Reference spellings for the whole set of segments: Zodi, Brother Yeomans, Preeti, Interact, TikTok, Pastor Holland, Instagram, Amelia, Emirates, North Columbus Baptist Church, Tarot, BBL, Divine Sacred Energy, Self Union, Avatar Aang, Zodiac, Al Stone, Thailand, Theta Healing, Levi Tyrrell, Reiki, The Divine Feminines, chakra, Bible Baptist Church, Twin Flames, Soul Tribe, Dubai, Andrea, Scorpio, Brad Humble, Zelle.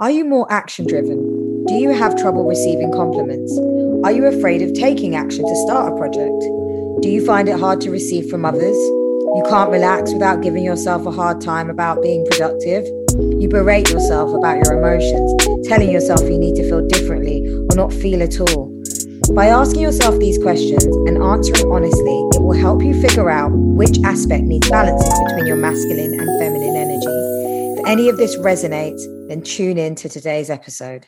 Are you more action-driven? Do you have trouble receiving compliments? Are you afraid of taking action to start a project? Do you find it hard to receive from others? You can't relax without giving yourself a hard time about being productive? You berate yourself about your emotions, telling yourself you need to feel differently or not feel at all. By asking yourself these questions and answering honestly, it will help you figure out which aspect needs balancing between your masculine and feminine energy. If any of this resonates, then tune in to today's episode.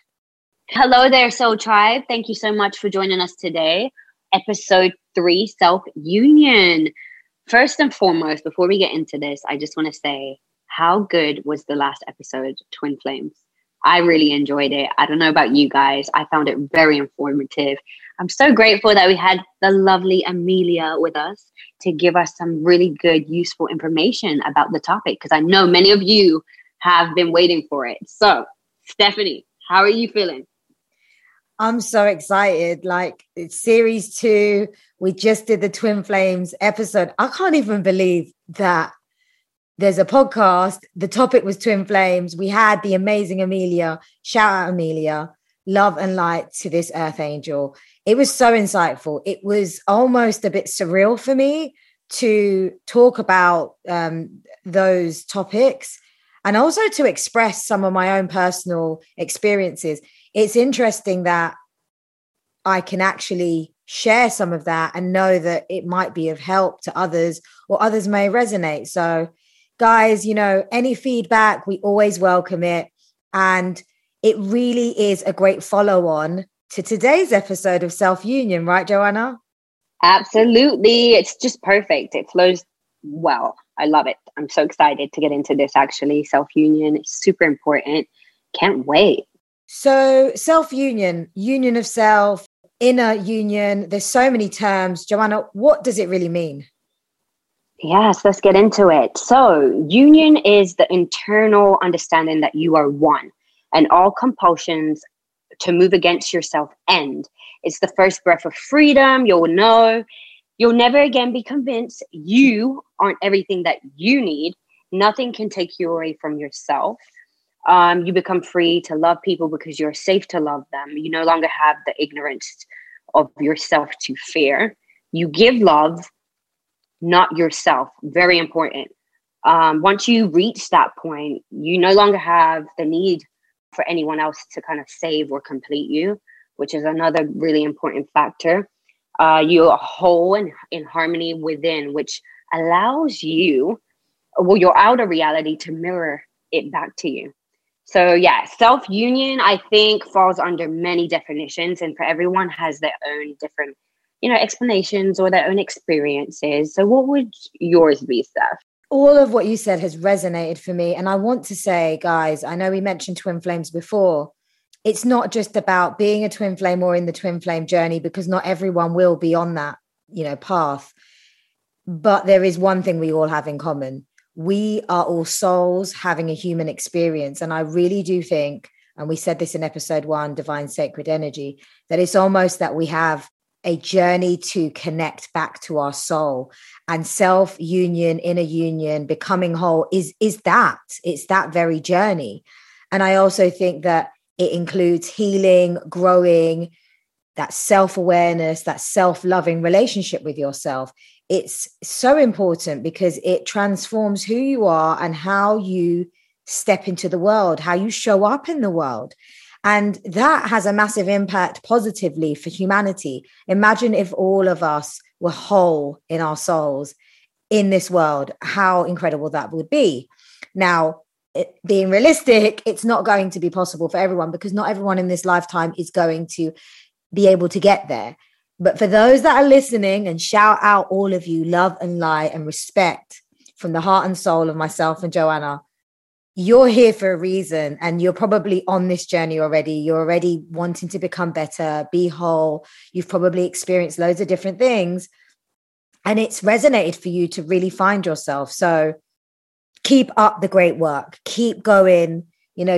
Hello there, Soul Tribe. Thank you so much for joining us today. Episode 3, Self Union. First and foremost, before we get into this, I just want to say, how good was the last episode, Twin Flames? I really enjoyed it. I don't know about you guys. I found it very informative. I'm so grateful that we had the lovely Amelia with us to give us some really good, useful information about the topic, because I know many of you have been waiting for it. So, Stephanie, how are you feeling? I'm so excited. Like, it's series 2. We just did the Twin Flames episode. I can't even believe that there's a podcast. The topic was Twin Flames. We had the amazing Amelia. Shout out Amelia. Love and light to this earth angel. It was so insightful. It was almost a bit surreal for me to talk about those topics and also to express some of my own personal experiences. It's interesting that I can actually share some of that and know that it might be of help to others, or others may resonate. So guys, you know, any feedback, we always welcome it. And it really is a great follow-on to today's episode of Self Union, right, Joanna? Absolutely. It's just perfect. It flows well. I love it. I'm so excited to get into this, actually. Self Union is super important. Can't wait. So Self Union, union of self, inner union, there's so many terms. Joanna, what does it really mean? Yes, let's get into it. So union is the internal understanding that you are one and all compulsions to move against yourself end. It's the first breath of freedom. You'll know you'll never again be convinced you aren't everything that you need. Nothing can take you away from yourself. You become free to love people because you're safe to love them. You no longer have the ignorance of yourself to fear. You give love, not yourself. Very important. Once you reach that point, you no longer have the need for anyone else to kind of save or complete you, which is another really important factor. You're whole and in harmony within, which allows you, well, your outer reality to mirror it back to you. So yeah, self-union, I think, falls under many definitions, and for everyone has their own different explanations or their own experiences. So what would yours be, Steph? All of what you said has resonated for me. And I want to say, guys, I know we mentioned Twin Flames before. It's not just about being a Twin Flame or in the Twin Flame journey, because not everyone will be on that, path. But there is one thing we all have in common. We are all souls having a human experience. And I really do think, and we said this in episode 1, Divine Sacred Energy, that it's almost that we have a journey to connect back to our soul, and self union, inner union, becoming whole is that very journey. And I also think that it includes healing, growing, that self-awareness, that self-loving relationship with yourself. It's so important because it transforms who you are and how you step into the world, how you show up in the world. And that has a massive impact positively for humanity. Imagine if all of us were whole in our souls in this world, how incredible that would be. Now, being realistic, it's not going to be possible for everyone, because not everyone in this lifetime is going to be able to get there. But for those that are listening, and shout out all of you, love and light and respect from the heart and soul of myself and Joanna. You're here for a reason, and you're probably on this journey already. You're already wanting to become better, be whole. You've probably experienced loads of different things, and it's resonated for you to really find yourself. So keep up the great work. Keep going,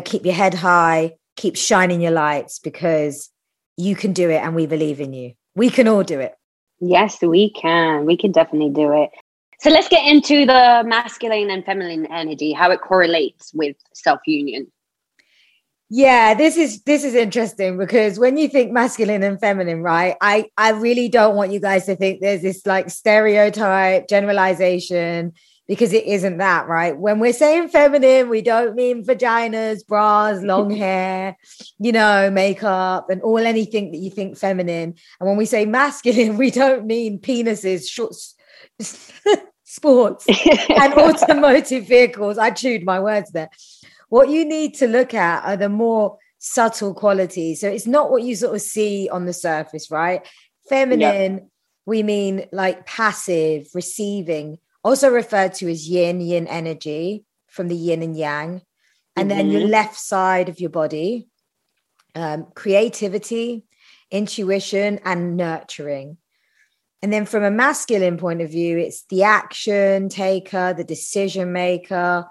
keep your head high, keep shining your lights, because you can do it, and we believe in you. We can all do it. Yes, we can. We can definitely do it. So let's get into the masculine and feminine energy, how it correlates with self-union. Yeah, this is interesting, because when you think masculine and feminine, right, I really don't want you guys to think there's this like stereotype generalization, because it isn't that, right? When we're saying feminine, we don't mean vaginas, bras, long hair, you know, makeup and all anything that you think feminine. And when we say masculine, we don't mean penises, shorts, sports and automotive vehicles. I chewed my words there. What you need to look at are the more subtle qualities. So it's not what you sort of see on the surface, right? Feminine, yep. We mean like passive, receiving, also referred to as yin energy from the yin and yang. And then your left side of your body, creativity, intuition, and nurturing. And then from a masculine point of view, it's the action taker, the decision maker,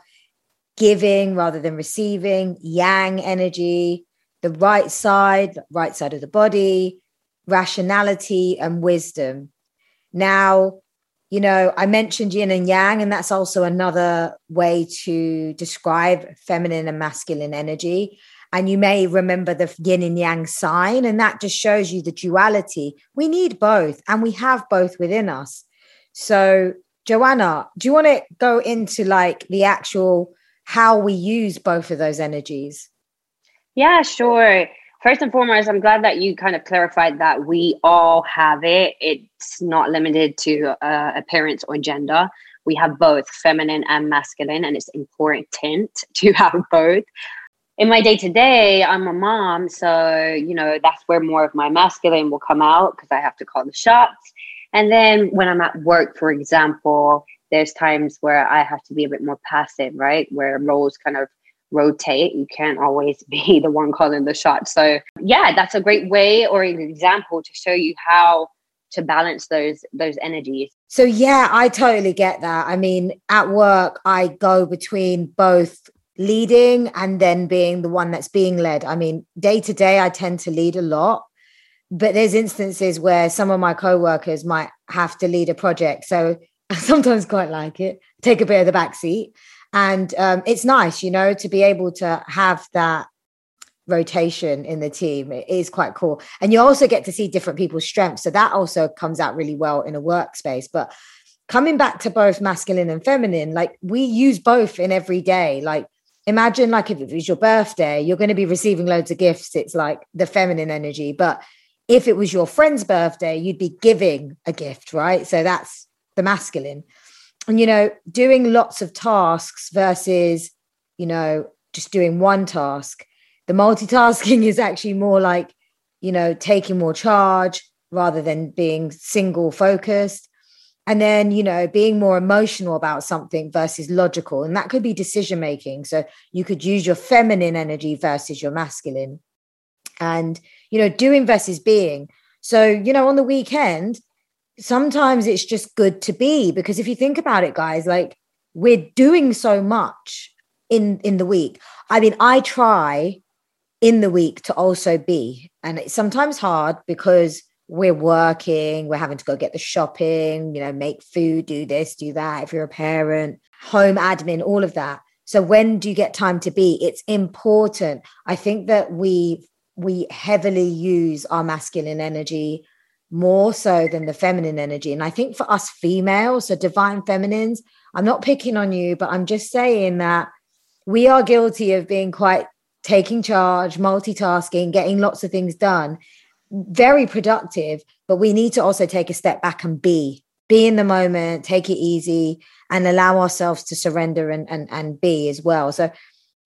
giving rather than receiving, yang energy, the right side of the body, rationality and wisdom. Now, you know, I mentioned yin and yang, and that's also another way to describe feminine and masculine energy. And you may remember the yin and yang sign, and that just shows you the duality. We need both, and we have both within us. So, Joanna, do you want to go into like the actual how we use both of those energies? Yeah, sure. First and foremost, I'm glad that you kind of clarified that we all have it. It's not limited to appearance or gender. We have both feminine and masculine, and it's important to have both. In my day-to-day, I'm a mom, so, you know, that's where more of my masculine will come out because I have to call the shots. And then when I'm at work, for example, there's times where I have to be a bit more passive, right? Where roles kind of rotate. You can't always be the one calling the shot. So yeah, that's a great way or an example to show you how to balance those energies. So yeah, I totally get that. I mean, at work, I go between both leading and then being the one that's being led. I mean, day to day, I tend to lead a lot. But there's instances where some of my coworkers might have to lead a project. So I sometimes quite like it, take a bit of the back seat. And it's nice, you know, to be able to have that rotation in the team. It is quite cool. And you also get to see different people's strengths. So that also comes out really well in a workspace. But coming back to both masculine and feminine, like we use both in every day. Like imagine like if it was your birthday, you're going to be receiving loads of gifts. It's like the feminine energy. But if it was your friend's birthday, you'd be giving a gift, right? So that's the masculine. And, you know, doing lots of tasks versus, you know, just doing one task. The multitasking is actually more like, you know, taking more charge rather than being single focused. And then, you know, being more emotional about something versus logical. And that could be decision making. So you could use your feminine energy versus your masculine. And, you know, doing versus being. So, you know, on the weekend, sometimes it's just good to be, because if you think about it, guys, like we're doing so much in the week. I mean, I try in the week to also be, and it's sometimes hard because we're working, we're having to go get the shopping, you know, make food, do this, do that. If you're a parent, home admin, all of that. So when do you get time to be? It's important. I think that we heavily use our masculine energy more so than the feminine energy. And I think for us females, so divine feminines, I'm not picking on you, but I'm just saying that we are guilty of being quite taking charge, multitasking, getting lots of things done, very productive, but we need to also take a step back and be in the moment, take it easy and allow ourselves to surrender and be as well. So,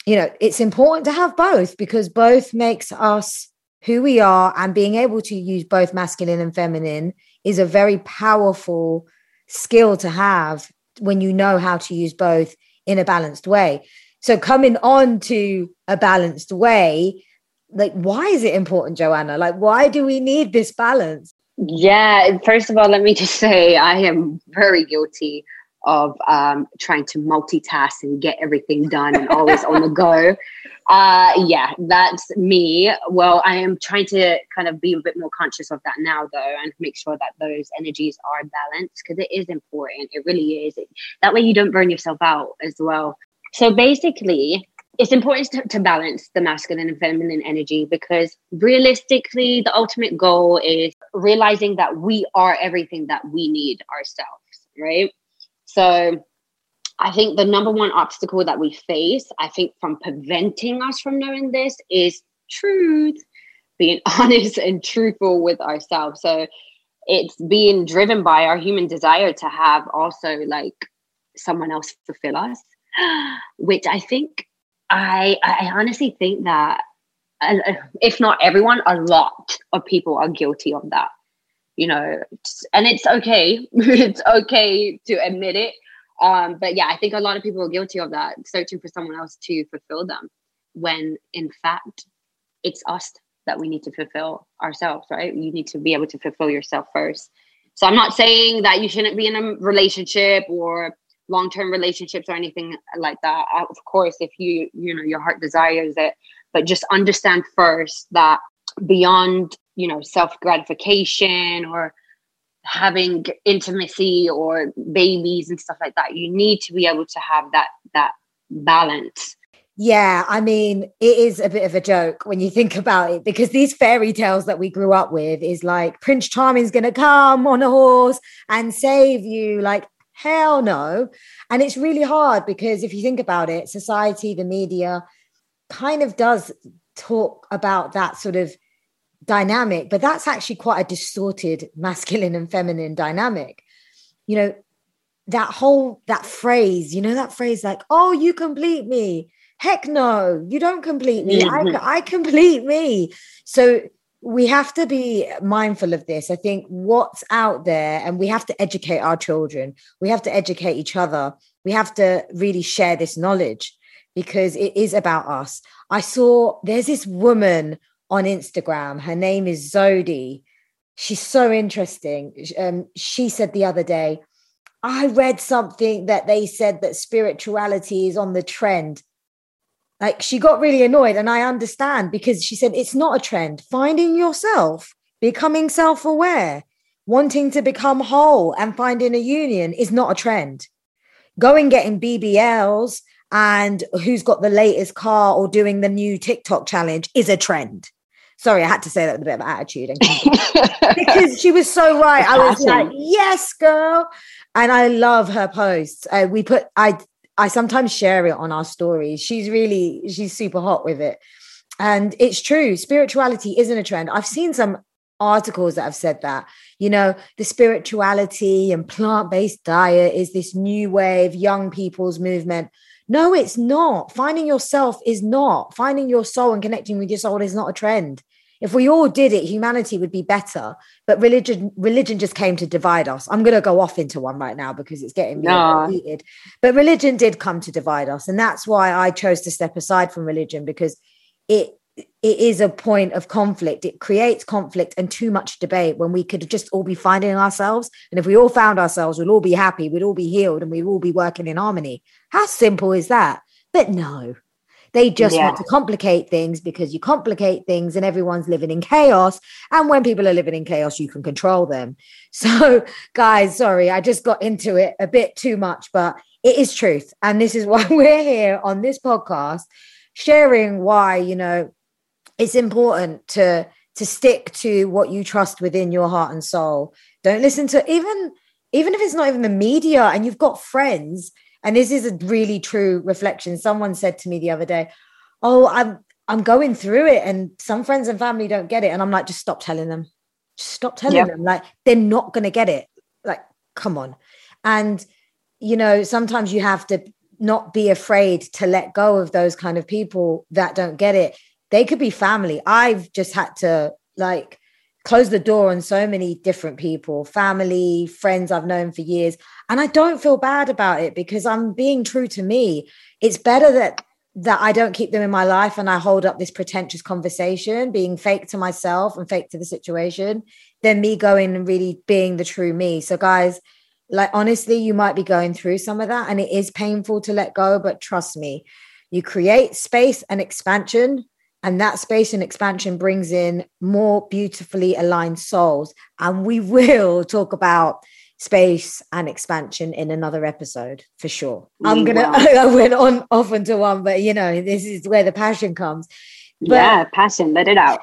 you know, it's important to have both because both makes us who we are, and being able to use both masculine and feminine is a very powerful skill to have when you know how to use both in a balanced way. So coming on to a balanced way, like, why is it important, Joanna? Like, why do we need this balance? Yeah, first of all, let me just say I am very guilty of trying to multitask and get everything done and always on the go. Yeah, that's me. Well, I am trying to kind of be a bit more conscious of that now, though, and make sure that those energies are balanced because it is important. It really is. That way you don't burn yourself out as well. So basically, it's important to balance the masculine and feminine energy, because realistically, the ultimate goal is realizing that we are everything that we need ourselves, right? So I think the number one obstacle that we face, I think, from preventing us from knowing this is truth, being honest and truthful with ourselves. So it's being driven by our human desire to have also like someone else fulfill us, which I think, I honestly think that, if not everyone, a lot of people are guilty of that, you know, and it's okay. It's okay to admit it. But yeah, I think a lot of people are guilty of that, searching for someone else to fulfill them, when in fact, it's us that we need to fulfill ourselves, right? You need to be able to fulfill yourself first. So I'm not saying that you shouldn't be in a relationship or long-term relationships or anything like that. Of course, if you know, your heart desires it, but just understand first that beyond, you know, self-gratification or having intimacy or babies and stuff like that, you need to be able to have that balance. Yeah, I mean, it is a bit of a joke when you think about it, because these fairy tales that we grew up with is like Prince Charming's going to come on a horse and save you, like hell no. And it's really hard, because if you think about it, society, the media kind of does talk about that sort of dynamic, but that's actually quite a distorted masculine and feminine dynamic. You know, that phrase like, oh, you complete me. Heck no, you don't complete me. Mm-hmm. I complete me. So we have to be mindful of this. I think what's out there, and we have to educate our children. We have to educate each other. We have to really share this knowledge, because it is about us. I saw there's this woman on Instagram. Her name is Zodi. She's so interesting. She said the other day, I read something that they said that spirituality is on the trend. Like, she got really annoyed, and I understand, because she said it's not a trend. Finding yourself, becoming self-aware, wanting to become whole and finding a union is not a trend. Going getting BBLs and who's got the latest car or doing the new TikTok challenge is a trend. Sorry, I had to say that with a bit of attitude. Because she was so right. I was like, yes, girl. And I love her posts. I sometimes share it on our stories. She's super hot with it. And it's true. Spirituality isn't a trend. I've seen some articles that have said that, you know, the spirituality and plant-based diet is this new wave, young people's movement. No, it's not. Finding yourself is not. Finding your soul and connecting with your soul is not a trend. If we all did it, humanity would be better. But religion just came to divide us. I'm going to go off into one right now because it's getting me heated. But religion did come to divide us. And that's why I chose to step aside from religion, because it is a point of conflict. It creates conflict and too much debate when we could just all be finding ourselves. And if we all found ourselves, we'd all be happy, we'd all be healed, and we'd all be working in harmony. How simple is that? But no. They just want to complicate things, because you complicate things and everyone's living in chaos. And when people are living in chaos, you can control them. So guys, sorry, I just got into it a bit too much, but it is truth. And this is why we're here on this podcast, sharing why, you know, it's important to stick to what you trust within your heart and soul. Don't listen to even if it's not even the media, and you've got friends. And this is a really true reflection. Someone said to me the other day, oh, I'm going through it and some friends and family don't get it. And I'm like, just stop telling them. Just stop telling them. Like, they're not going to get it. Like, come on. And, you know, sometimes you have to not be afraid to let go of those kind of people that don't get it. They could be family. I've just had to, like, close the door on so many different people, family, friends I've known for years. And I don't feel bad about it, because I'm being true to me. It's better that I don't keep them in my life and I hold up this pretentious conversation, being fake to myself and fake to the situation, than me going and really being the true me. So guys, like, honestly, you might be going through some of that and it is painful to let go, but trust me, you create space and expansion, and that space and expansion brings in more beautifully aligned souls. And we will talk about space and expansion in another episode for sure. I went on off into one, but you know, this is where the passion comes. But, yeah, passion, let it out.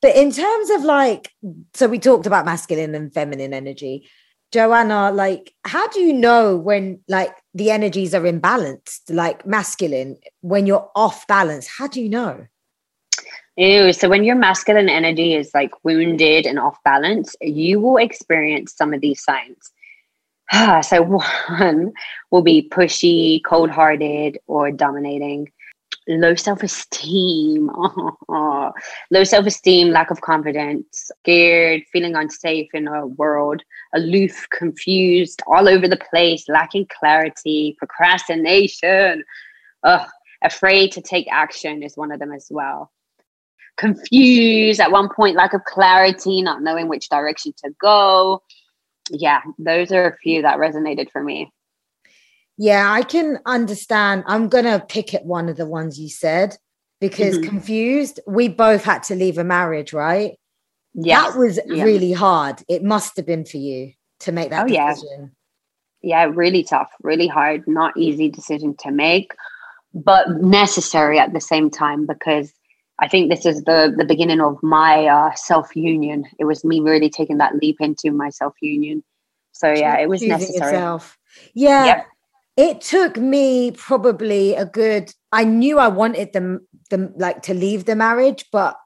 But in terms of like, so we talked about masculine and feminine energy. Joanna, like, how do you know when like the energies are imbalanced, like masculine, when you're off balance? How do you know? Ew, so when your masculine energy is like wounded and off balance, you will experience some of these signs. So one will be pushy, cold-hearted, or dominating. Low self-esteem, lack of confidence, scared, feeling unsafe in our world, aloof, confused, all over the place, lacking clarity, procrastination, afraid to take action is one of them as well. Confused at one point, lack of clarity, not knowing which direction to go. Yeah, those are a few that resonated for me. Yeah, I can understand. I'm going to pick at one of the ones you said because confused, we both had to leave a marriage, right? Yeah. That was really hard. It must have been for you to make that decision. Yeah, really tough, really hard, not easy decision to make, but necessary at the same time because I think this is the beginning of my self-union. It was me really taking that leap into my self-union. So yeah, it was necessary. Yeah. Yep. It took me probably I knew I wanted them like to leave the marriage, but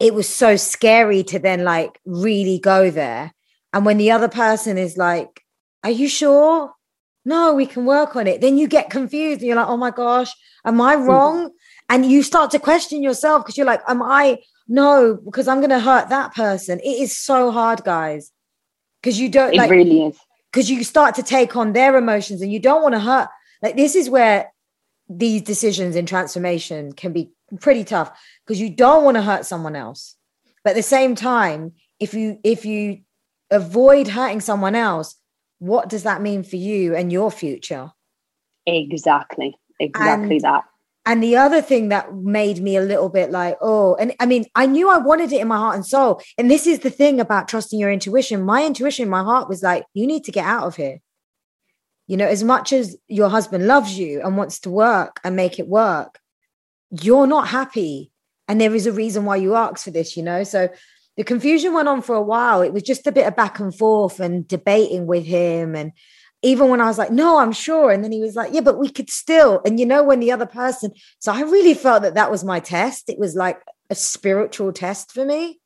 it was so scary to then like really go there. And when the other person is like, are you sure? No, we can work on it. Then you get confused and you're like, oh my gosh, am I wrong? And you start to question yourself because you're like, no, because I'm going to hurt that person. It is so hard, guys. Because you don't like. It really is. Because you start to take on their emotions and you don't want to hurt. Like, this is where these decisions in transformation can be pretty tough because you don't want to hurt someone else. But at the same time, if you avoid hurting someone else, what does that mean for you and your future? Exactly that. And the other thing that made me a little bit like, I knew I wanted it in my heart and soul. And this is the thing about trusting your intuition. My intuition, my heart was like, you need to get out of here. You know, as much as your husband loves you and wants to work and make it work, you're not happy. And there is a reason why you asked for this, you know? So the confusion went on for a while. It was just a bit of back and forth and debating with him. And even when I was like, no, I'm sure. And then he was like, yeah, but we could still. And you know, when the other person. So I really felt that was my test. It was like a spiritual test for me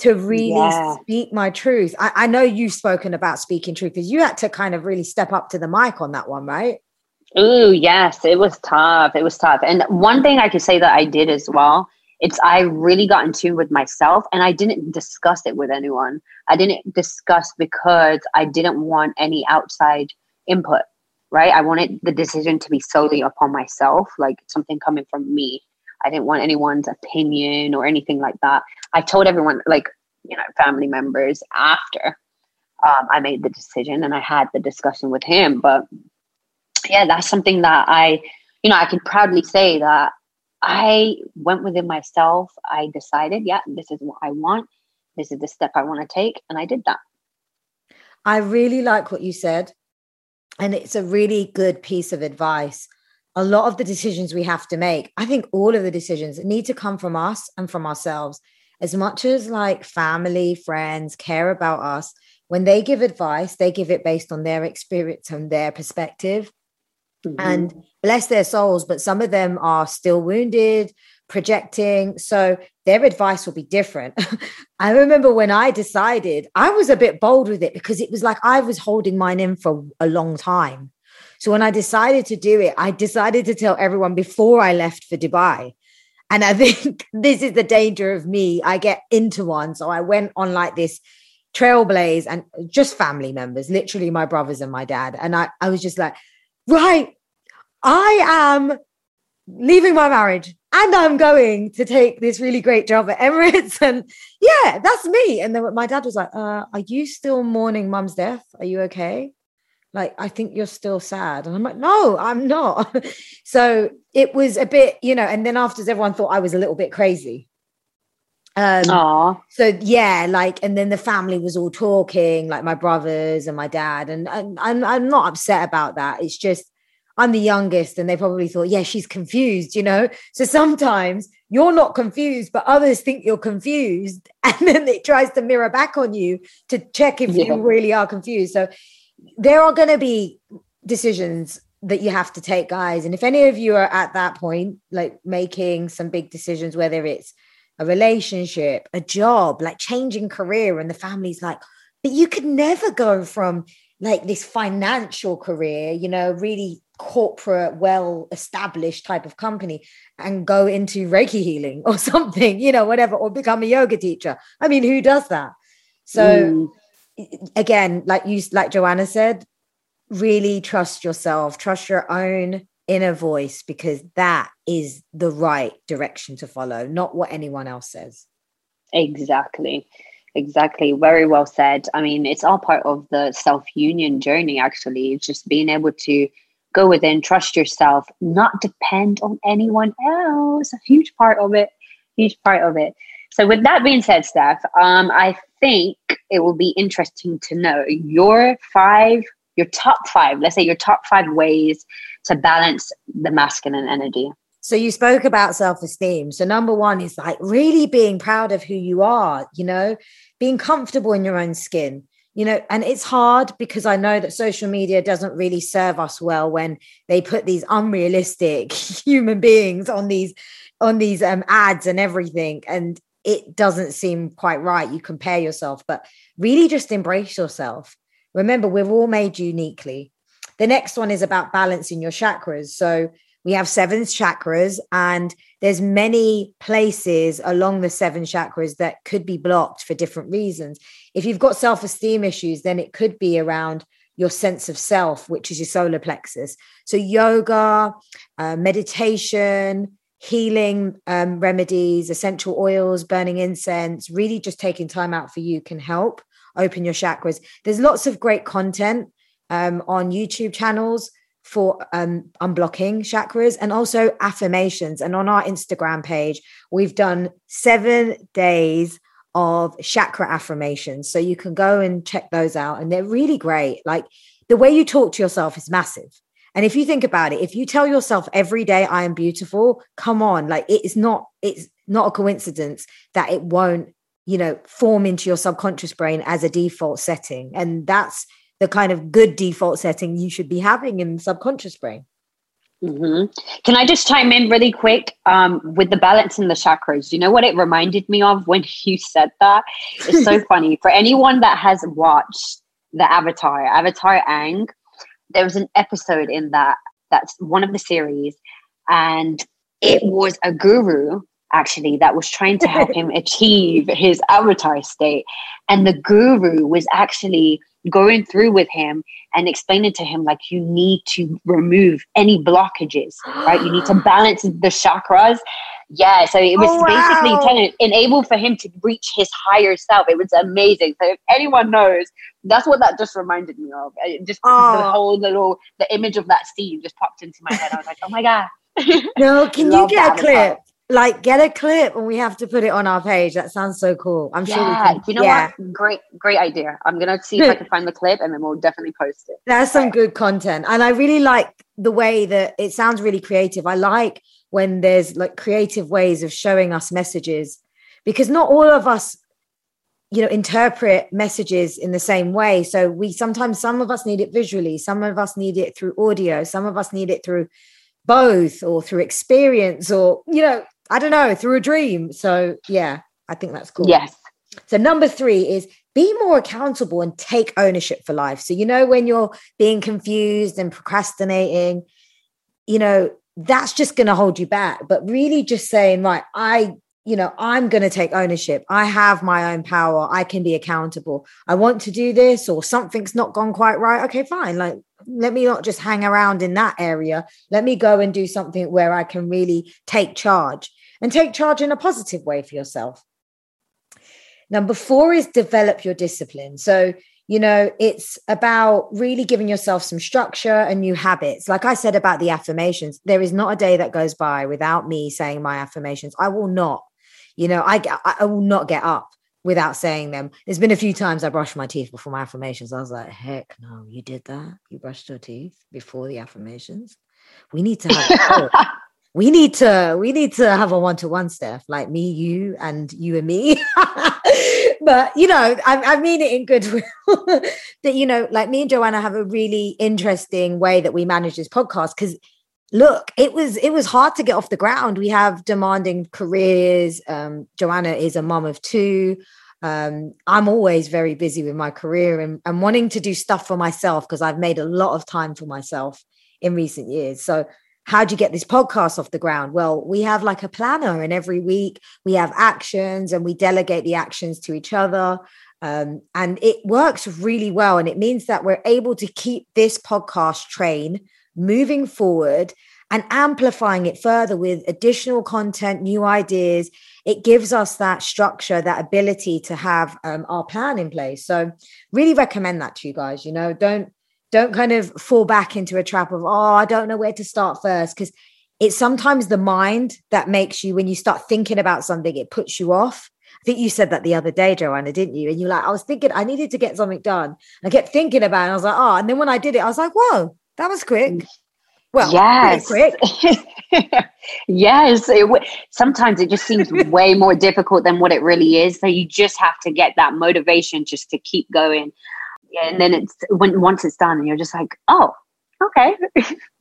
to really speak my truth. I know you've spoken about speaking truth because you had to kind of really step up to the mic on that one, right? Oh, yes. It was tough. It was tough. And one thing I could say that I did as well, I really got in tune with myself and I didn't discuss it with anyone. I didn't discuss because I didn't want any outside input, right? I wanted the decision to be solely upon myself, like something coming from me. I didn't want anyone's opinion or anything like that. I told everyone, like, you know, family members after I made the decision and I had the discussion with him. But yeah, that's something that I can proudly say that I went within myself. I decided, this is what I want. This is the step I want to take. And I did that. I really like what you said. And it's a really good piece of advice. A lot of the decisions we have to make, I think all of the decisions need to come from us and from ourselves. As much as like family, friends care about us, when they give advice, they give it based on their experience and their perspective. And bless their souls, but some of them are still wounded, projecting. So their advice will be different. I remember when I decided, I was a bit bold with it because it was like I was holding mine in for a long time. So when I decided to do it, I decided to tell everyone before I left for Dubai. And I think this is the danger of me. I get into one. So I went on like this trailblaze and just family members, literally my brothers and my dad. And I was just like, right, I am leaving my marriage and I'm going to take this really great job at Emirates. And yeah, that's me. And then my dad was like, are you still mourning mum's death? Are you okay? Like, I think you're still sad. And I'm like, no, I'm not. So it was a bit, you know, and then afterwards everyone thought I was a little bit crazy. So yeah, like, and then the family was all talking, like my brothers and my dad, and I'm not upset about that. It's just I'm the youngest, and they probably thought, yeah, she's confused, you know. So sometimes you're not confused, but others think you're confused, and then it tries to mirror back on you to check if you really are confused. So there are going to be decisions that you have to take, guys. And if any of you are at that point, like making some big decisions, whether it's a relationship, a job, like changing career, and the family's like, but you could never go from like this financial career, you know, really corporate, well-established type of company, and go into Reiki healing or something, you know, whatever, or become a yoga teacher. I mean, who does that? So again, like Joanna said, really trust yourself, trust your own inner voice, because that is the right direction to follow, not what anyone else says. Exactly. Very well said. I mean, it's all part of the self-union journey, actually. It's just being able to go within, trust yourself, not depend on anyone else. A huge part of it. So with that being said, Steph, I think it will be interesting to know your top five ways to balance the masculine energy. So you spoke about self-esteem. So number one is like really being proud of who you are, you know, being comfortable in your own skin, you know, and it's hard because I know that social media doesn't really serve us well when they put these unrealistic human beings on these ads and everything. And it doesn't seem quite right. You compare yourself, but really just embrace yourself. Remember, we're all made uniquely. The next one is about balancing your chakras. So we have seven chakras, and there's many places along the seven chakras that could be blocked for different reasons. If you've got self-esteem issues, then it could be around your sense of self, which is your solar plexus. So yoga, meditation, healing remedies, essential oils, burning incense, really just taking time out for you can help open your chakras. There's lots of great content on YouTube channels for unblocking chakras, and also affirmations. And on our Instagram page, we've done 7 days of chakra affirmations. So you can go and check those out. And they're really great. Like, the way you talk to yourself is massive. And if you think about it, if you tell yourself every day, I am beautiful, come on, like it's not a coincidence that it won't, you know, form into your subconscious brain as a default setting. And that's the kind of good default setting you should be having in the subconscious brain. Mm-hmm. Can I just chime in really quick with the balance in the chakras? You know what it reminded me of when you said that? It's so funny. For anyone that has watched the Avatar Aang, there was an episode in that's one of the series, and it was a guru actually that was trying to help him achieve his avatar state. And the guru was actually going through with him and explaining to him, like, you need to remove any blockages, right? You need to balance the chakras. Yeah. So it was basically trying to enable for him to reach his higher self. It was amazing. So if anyone knows, that's what that just reminded me of. The image of that scene just popped into my head. I was like, oh my God. No, can you get a clip? Like, get a clip, and we have to put it on our page. That sounds so cool. I'm sure we can. You know what? Great idea. I'm going to see if I can find the clip, and then we'll definitely post it. That's some good content. And I really like the way that it sounds really creative. I like when there's like creative ways of showing us messages, because not all of us, you know, interpret messages in the same way. So we sometimes, some of us need it visually. Some of us need it through audio. Some of us need it through both, or through experience, or, you know, I don't know, through a dream. So yeah, I think that's cool. Yes. So number 3 is be more accountable and take ownership for life. So, you know, when you're being confused and procrastinating, you know, that's just going to hold you back. But really just saying, right, I'm going to take ownership. I have my own power. I can be accountable. I want to do this, or something's not gone quite right. Okay, fine. Like, let me not just hang around in that area. Let me go and do something where I can really take charge, and take charge in a positive way for yourself. Number 4 is develop your discipline. So, you know, it's about really giving yourself some structure and new habits. Like I said about the affirmations, there is not a day that goes by without me saying my affirmations. I will not. You know, I will not get up without saying them. There's been a few times I brushed my teeth before my affirmations. I was like, heck no, you did that? You brushed your teeth before the affirmations? We need to have we need to have a one-to-one, Steph, like me, you and me. But, you know, I mean it in goodwill that, you know, like me and Joanna have a really interesting way that we manage this podcast, because look, it was hard to get off the ground. We have demanding careers. Joanna is a mom of two. I'm always very busy with my career and wanting to do stuff for myself, because I've made a lot of time for myself in recent years. So how do you get this podcast off the ground? Well, we have like a planner, and every week we have actions and we delegate the actions to each other. And it works really well. And it means that we're able to keep this podcast train moving forward and amplifying it further with additional content, new ideas. It gives us that structure, that ability to have our plan in place. So really recommend that to you guys. You know, don't kind of fall back into a trap of, I don't know where to start first, because it's sometimes the mind that makes you, when you start thinking about something, it puts you off. I think you said that the other day, Joanna, didn't you? And you're like, I was thinking I needed to get something done. I kept thinking about it. And I was like, and then when I did it, I was like, whoa, that was quick. Well, yes. Pretty quick. Yes. Sometimes it just seems way more difficult than what it really is. So you just have to get that motivation just to keep going. Yeah, and then once it's done, and you're just like, oh, okay.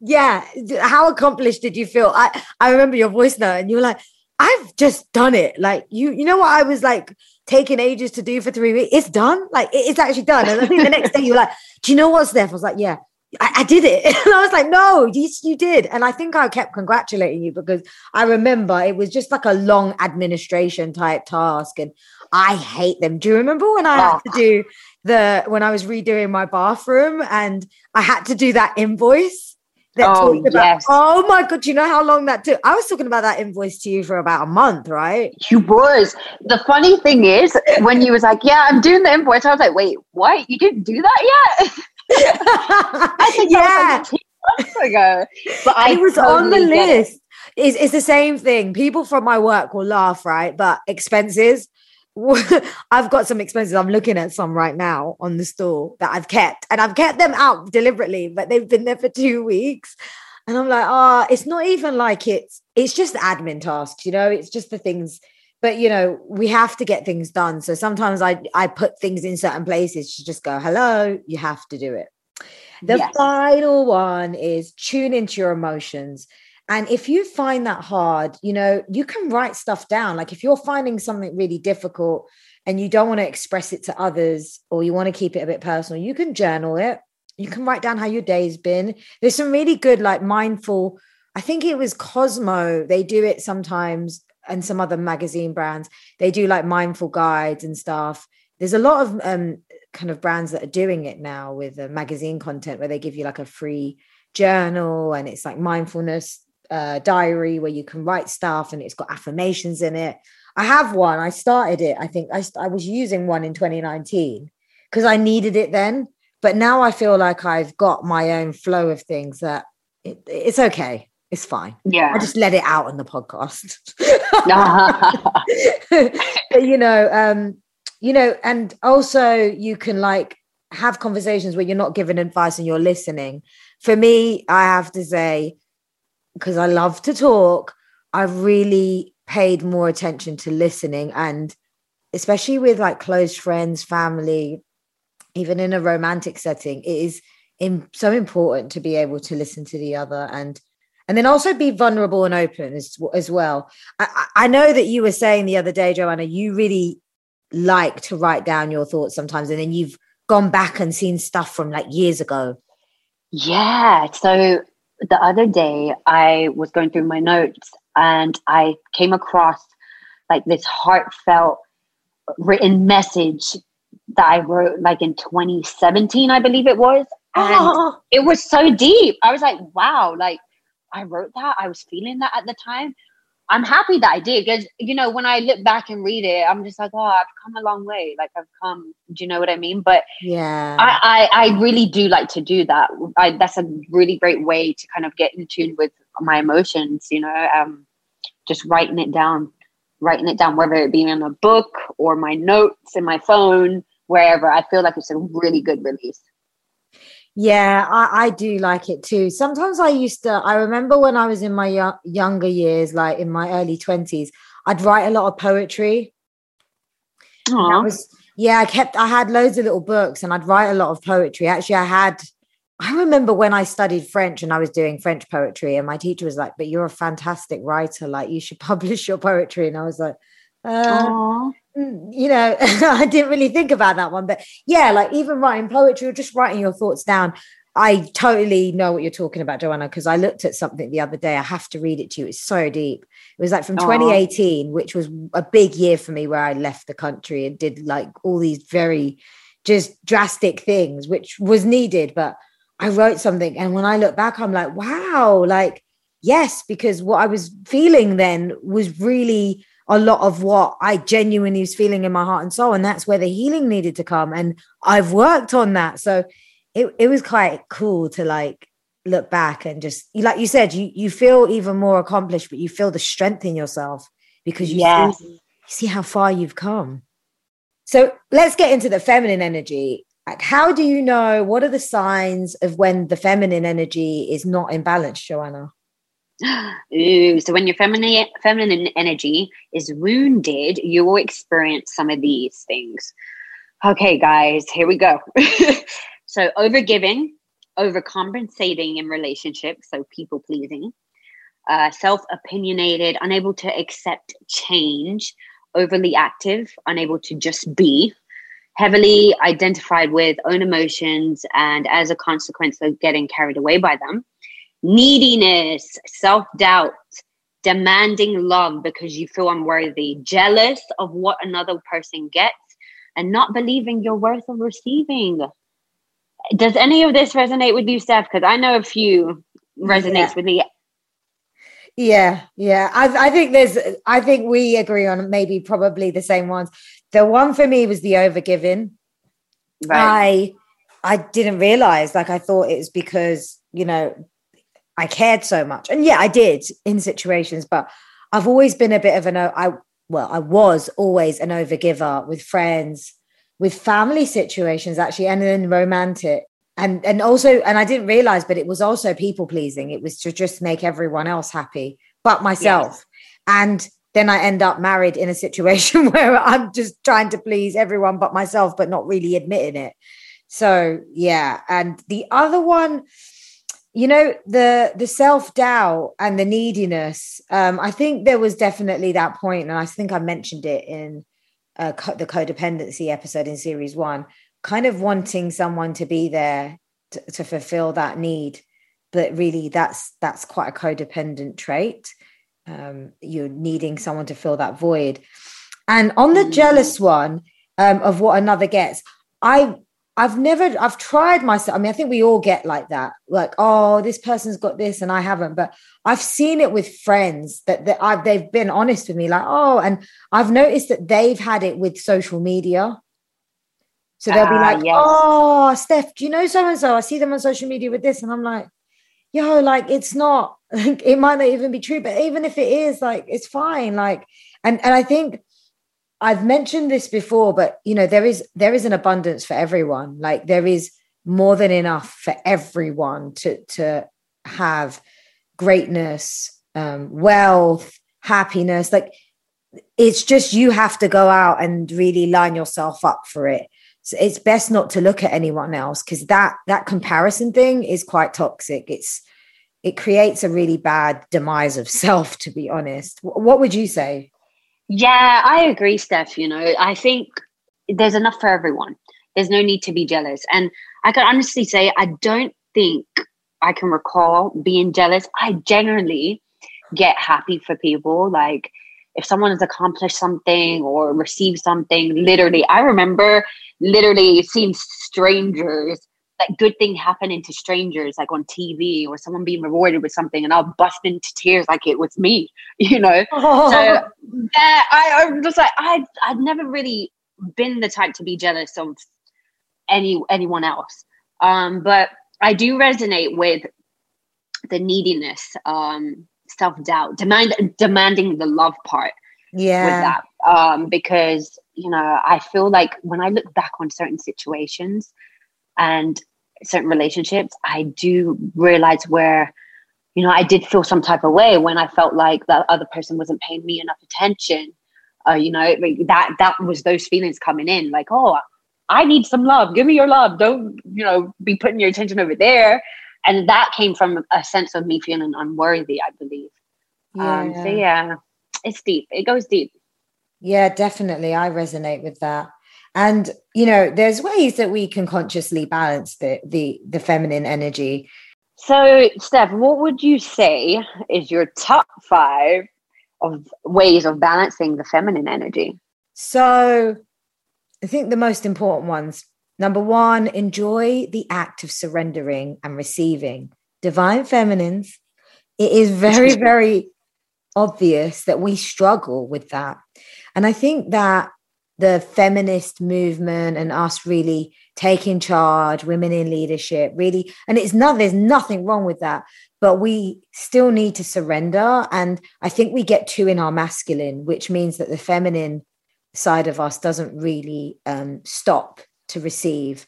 Yeah. How accomplished did you feel? I remember your voice note, and you were like, I've just done it. Like you know what I was like taking ages to do for 3 weeks. It's done. Like it's actually done. And I think the next day you were like, do you know what, Steph? I was like, yeah, I did it. And I was like, no, you did. And I think I kept congratulating you, because I remember it was just like a long administration type task. And I hate them. Do you remember when I had to do when I was redoing my bathroom and I had to do that invoice that talked about, yes. Oh my God, do you know how long that took? I was talking about that invoice to you for about a month, right? You was. The funny thing is, when you was like, yeah, I'm doing the invoice, I was like, wait, what? You didn't do that yet? I think that was like 2 months ago, but I was totally on the list. It's the same thing. People from my work will laugh, right? But expenses, I've got some expenses. I'm looking at some right now on the store that I've kept, and I've kept them out deliberately, but they've been there for 2 weeks, and I'm like, it's not even like it's just admin tasks, you know. It's just the things. But, you know, we have to get things done. So sometimes I put things in certain places to just go, hello, you have to do it. The final one is tune into your emotions. And if you find that hard, you know, you can write stuff down. Like if you're finding something really difficult and you don't want to express it to others, or you want to keep it a bit personal, you can journal it. You can write down how your day's been. There's some really good, like mindful, I think it was Cosmo. They do it sometimes. And some other magazine brands, they do like mindful guides and stuff. There's a lot of kind of brands that are doing it now with magazine content, where they give you like a free journal, and it's like mindfulness diary where you can write stuff, and it's got affirmations in it. I have one. I started it. I think I was using one in 2019 because I needed it then. But now I feel like I've got my own flow of things that it's okay. It's fine. Yeah. I just let it out on the podcast. But, you know, and also you can like have conversations where you're not giving advice and you're listening. For me, I have to say, because I love to talk, I've really paid more attention to listening, and especially with like close friends, family, even in a romantic setting, it is so important to be able to listen to the other, and then also be vulnerable and open as well. I know that you were saying the other day, Joanna, you really like to write down your thoughts sometimes, and then you've gone back and seen stuff from like years ago. Yeah. So the other day I was going through my notes, and I came across like this heartfelt written message that I wrote like in 2017, I believe it was. And it was so deep. I was like, wow, like, I wrote that. I was feeling that at the time. I'm happy that I did, because, you know, when I look back and read it, I'm just like, I've come a long way. Like I've come, do you know what I mean? But yeah, I really do like to do that. That's a really great way to kind of get in tune with my emotions, you know, just writing it down. writing it down, whether it be in a book or my notes in my phone, wherever. I feel like it's a really good release. Yeah, I do like it too. Sometimes I remember when I was in my younger years, like in my early 20s, I'd write a lot of poetry. I had loads of little books and I'd write a lot of poetry. Actually, I remember when I studied French and I was doing French poetry and my teacher was like, but you're a fantastic writer. Like, you should publish your poetry. And I was like, I didn't really think about that one. But yeah, like even writing poetry or just writing your thoughts down. I totally know what you're talking about, Joanna, because I looked at something the other day. I have to read it to you. It's so deep. It was like from 2018, which was a big year for me where I left the country and did like all these very just drastic things, which was needed. But I wrote something. And when I look back, I'm like, wow, like, yes, because what I was feeling then was really a lot of what I genuinely was feeling in my heart and soul. And that's where the healing needed to come. And I've worked on that. So it was quite cool to like look back and just, like you said, you feel even more accomplished, but you feel the strength in yourself because you see how far you've come. So let's get into the feminine energy. Like, how do you know, what are the signs of when the feminine energy is not in balance, Joanna? Ooh, so when your feminine energy is wounded, you will experience some of these things. Okay, guys, here we go. So overgiving, overcompensating in relationships, so people pleasing, self-opinionated, unable to accept change, overly active, unable to just be, heavily identified with own emotions, and as a consequence of getting carried away by them, neediness, self-doubt, demanding love because you feel unworthy, jealous of what another person gets, and not believing your worth of receiving. Does any of this resonate with you, Steph? Because I know a few resonates with me. Yeah. I think we agree on maybe probably the same ones. The one for me was the overgiving. Right. I didn't realize, like I thought it was because, you know, I cared so much. And yeah, I did in situations, but I've always been a bit of I was always an overgiver with friends, with family situations, actually, and then romantic. And also, I didn't realize, but it was also people pleasing. It was to just make everyone else happy, but myself. Yes. And then I end up married in a situation where I'm just trying to please everyone but myself, but not really admitting it. So yeah. And the other one, you know, the self-doubt and the neediness. I think there was definitely that point, and I think I mentioned it in the codependency episode in series 1, kind of wanting someone to be there to fulfill that need. But really, that's quite a codependent trait. You're needing someone to fill that void. And on the jealous one, of what another gets, I've tried myself. I mean, I think we all get like that. Like, oh, this person's got this and I haven't. But I've seen it with friends that they've been honest with me. Like, oh, and I've noticed that they've had it with social media. So they'll be like, yes. Oh, Steph, do you know so-and-so? I see them on social media with this. And I'm like, yo, like, it's not, like, it might not even be true. But even if it is, like, it's fine. Like, and I think, I've mentioned this before, but you know, there is an abundance for everyone. Like, there is more than enough for everyone to have greatness, wealth, happiness. Like, it's just, you have to go out and really line yourself up for it. So it's best not to look at anyone else, because that comparison thing is quite toxic. It creates a really bad demise of self, to be honest. What would you say? Yeah, I agree, Steph. You know, I think there's enough for everyone. There's no need to be jealous. And I can honestly say, I don't think I can recall being jealous. I generally get happy for people. Like, if someone has accomplished something or received something, I remember seeing strangers, like good thing happening to strangers, like on TV, or someone being rewarded with something, and I'll bust into tears like it was me, you know? Oh. So yeah, I was like, I've never really been the type to be jealous of anyone else. But I do resonate with the neediness, self-doubt, demanding the love part. yeah, with that, because, you know, I feel like when I look back on certain situations and certain relationships, I do realize where, you know, I did feel some type of way when I felt like that other person wasn't paying me enough attention. You know, that was those feelings coming in, like, oh, I need some love. Give me your love. Don't, you know, be putting your attention over there. And that came from a sense of me feeling unworthy, I believe. Yeah. So, yeah, it's deep. It goes deep. Yeah, definitely. I resonate with that. And, you know, there's ways that we can consciously balance the feminine energy. So, Steph, what would you say is your top 5 of ways of balancing the feminine energy? So I think the most important ones, number 1, enjoy the act of surrendering and receiving. Divine feminines, it is very, very obvious that we struggle with that. And I think that the feminist movement and us really taking charge, women in leadership, really, and there's nothing wrong with that, but we still need to surrender. And I think we get too in our masculine, which means that the feminine side of us doesn't really stop to receive.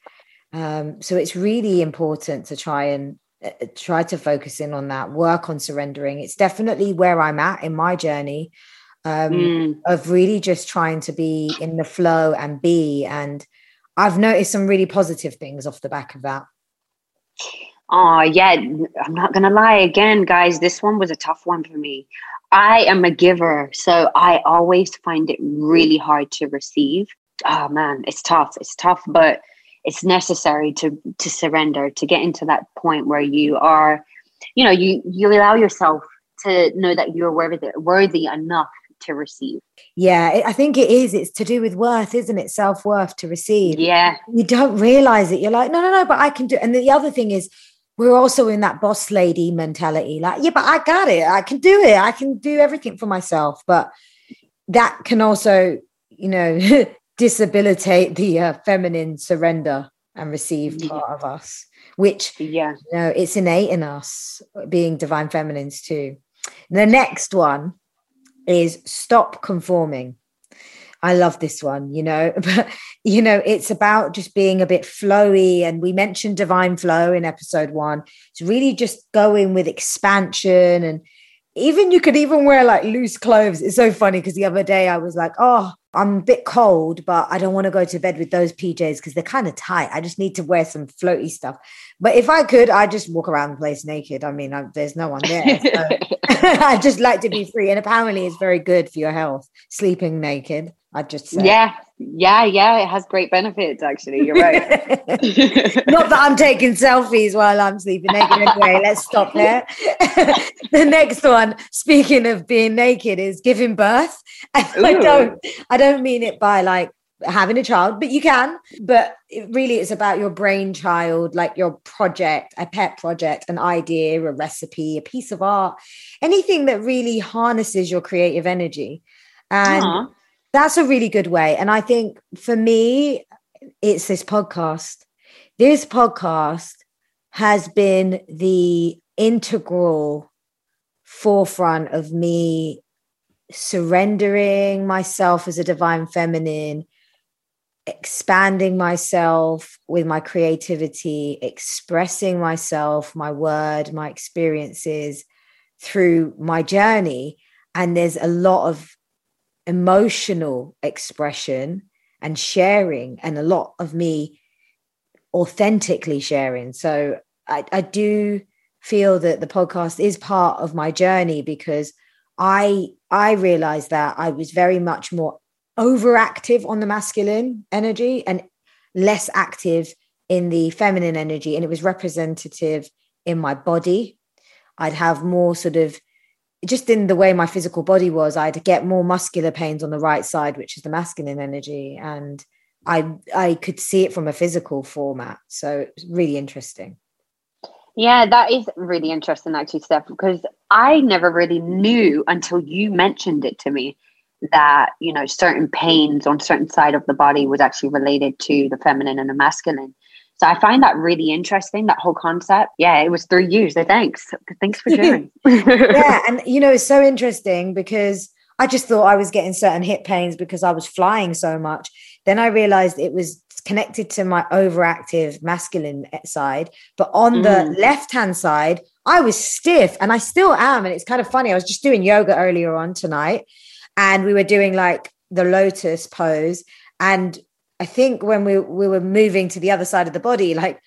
So it's really important to try to focus in on that, work on surrendering. It's definitely where I'm at in my journey. Of really just trying to be in the flow and be. And I've noticed some really positive things off the back of that. Oh, yeah. I'm not going to lie. Again, guys, this one was a tough one for me. I am a giver, so I always find it really hard to receive. Oh, man, it's tough. It's tough, but it's necessary to surrender, to get into that point where you are, you know, you allow yourself to know that you're worthy enough to receive. Yeah, I think it is. It's to do with worth, isn't it? Self-worth to receive. Yeah. You don't realize it. You're like, no, but I can do it. And the other thing is, we're also in that boss lady mentality. Like, yeah, but I got it. I can do it. I can do everything for myself. But that can also, you know, disabilitate the feminine surrender and receive part of us, which, you know, it's innate in us, being divine feminines too. The next one is stop conforming. I love this one, you know, but, you know, it's about just being a bit flowy. And we mentioned divine flow in episode 1. It's really just going with expansion. And even you could even wear like loose clothes. It's so funny because the other day I was like, oh, I'm a bit cold, but I don't want to go to bed with those PJs because they're kind of tight. I just need to wear some floaty stuff. But if I could, I'd just walk around the place naked. I mean, there's no one there. So. I just like to be free. And apparently it's very good for your health, sleeping naked, I'd just say. Yeah. It has great benefits, actually. You're right. Not that I'm taking selfies while I'm sleeping naked. Anyway, let's stop there. The next one, speaking of being naked, is giving birth. I don't mean it by like having a child, but you can. But it's about your brainchild, like your project, a pet project, an idea, a recipe, a piece of art, anything that really harnesses your creative energy. And that's a really good way. And I think for me, it's this podcast. This podcast has been the integral forefront of me surrendering myself as a divine feminine, expanding myself with my creativity, expressing myself, my word, my experiences through my journey. And there's a lot of emotional expression and sharing, and a lot of me authentically sharing. So I do feel that the podcast is part of my journey, because I realized that I was very much more overactive on the masculine energy and less active in the feminine energy. And it was representative in my body. I'd have more sort of, just in the way my physical body was, I'd get more muscular pains on the right side, which is the masculine energy. And I could see it from a physical format. So it was really interesting. Yeah, that is really interesting, actually, Steph, because I never really knew until you mentioned it to me that, you know, certain pains on certain side of the body was actually related to the feminine and the masculine. So I find that really interesting, that whole concept. Yeah, it was through you. So thanks. Thanks for sharing. Yeah, and, you know, it's so interesting because I just thought I was getting certain hip pains because I was flying so much. Then I realized it was connected to my overactive masculine side. But on the left-hand side, I was stiff, and I still am. And it's kind of funny. I was just doing yoga earlier on tonight, and we were doing like the lotus pose. And I think when we were moving to the other side of the body, like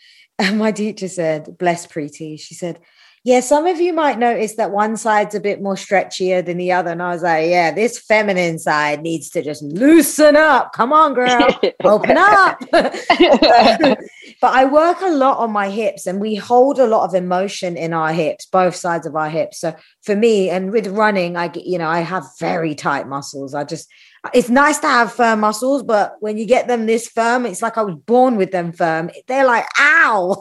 my teacher said, bless Preeti, she said, yeah, some of you might notice that one side's a bit more stretchier than the other. And I was like, yeah, this feminine side needs to just loosen up. Come on, girl, open up. But I work a lot on my hips, and we hold a lot of emotion in our hips, both sides of our hips. So for me, and with running, I get, you know, I have very tight muscles. It's nice to have firm muscles, but when you get them this firm, it's like I was born with them firm. They're like, ow.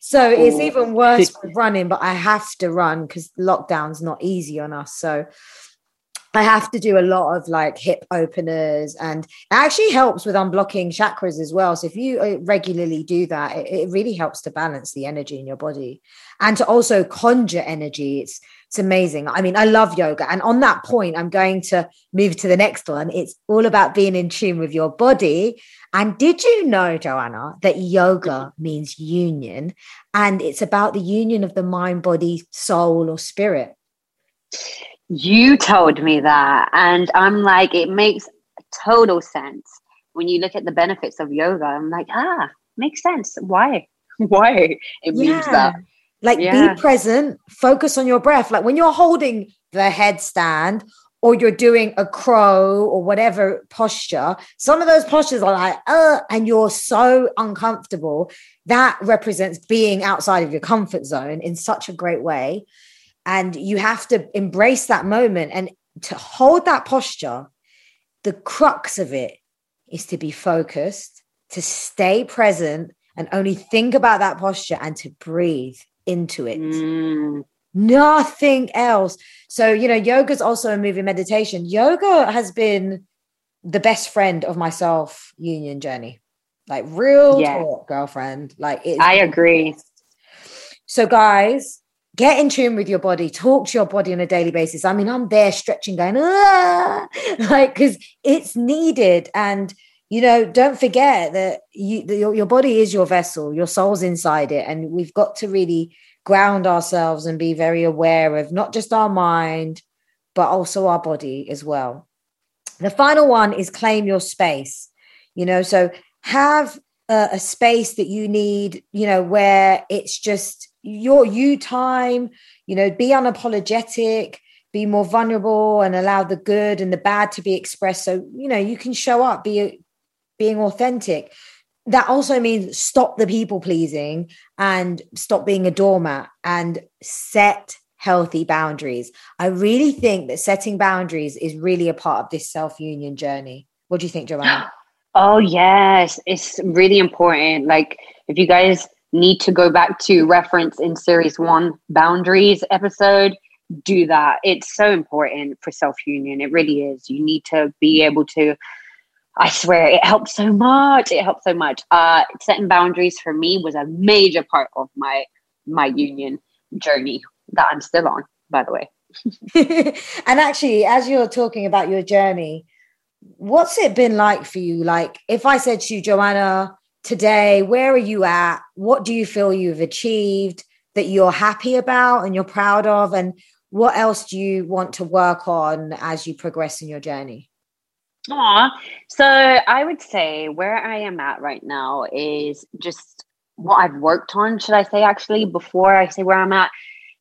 So it's even worse with running, but I have to run because lockdown's not easy on us. So I have to do a lot of like hip openers, and it actually helps with unblocking chakras as well. So if you regularly do that, it really helps to balance the energy in your body and to also conjure energy. It's amazing. I mean, I love yoga. And on that point, I'm going to move to the next one. It's all about being in tune with your body. And did you know, Joanna, that yoga means union, and it's about the union of the mind, body, soul, or spirit? You told me that, and I'm like, it makes total sense. When you look at the benefits of yoga, I'm like, makes sense. Why? It means that. Like, be present, focus on your breath. Like when you're holding the headstand or you're doing a crow or whatever posture, some of those postures are like, and you're so uncomfortable. That represents being outside of your comfort zone in such a great way. And you have to embrace that moment. And to hold that posture, the crux of it is to be focused, to stay present, and only think about that posture and to breathe into it. Nothing else. So, you know, yoga is also a moving meditation. Yoga has been the best friend of my self-union journey. Like, real talk, girlfriend. Like, I agree. So, guys, get in tune with your body. Talk to your body on a daily basis. I mean, I'm there stretching, going, because it's needed. And, you know, don't forget that your body is your vessel. Your soul's inside it. And we've got to really ground ourselves and be very aware of not just our mind, but also our body as well. The final one is claim your space. You know, so have a space that you need, you know, where it's just your you time. You know, be unapologetic, be more vulnerable, and allow the good and the bad to be expressed. So, you know, you can show up, being authentic. That also means stop the people pleasing and stop being a doormat and set healthy boundaries. I really think that setting boundaries is really a part of this self-union journey. What do you think, Joanna? Oh, yes. It's really important. Like, if you guys need to go back to reference in series 1 boundaries episode, do that. It's so important for self-union. It really is. You need to be able to, I swear, it helped so much. Setting boundaries for me was a major part of my union journey that I'm still on, by the way. And actually, as you're talking about your journey, what's it been like for you? Like, if I said to you, Joanna, today, where are you at? What do you feel you've achieved that you're happy about and you're proud of? And what else do you want to work on as you progress in your journey? So I would say where I am at right now is just what I've worked on, should I say, actually, before I say where I'm at,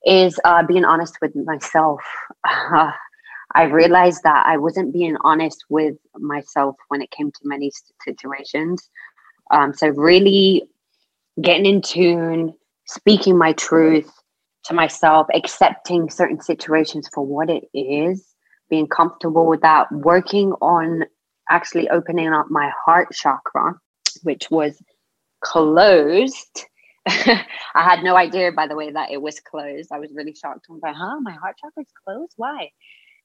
is being honest with myself. I realized that I wasn't being honest with myself when it came to many situations. So really getting in tune, speaking my truth to myself, accepting certain situations for what it is, being comfortable with that, working on actually opening up my heart chakra, which was closed. I had no idea, by the way, that it was closed. I was really shocked. I was like, my heart chakra is closed? Why?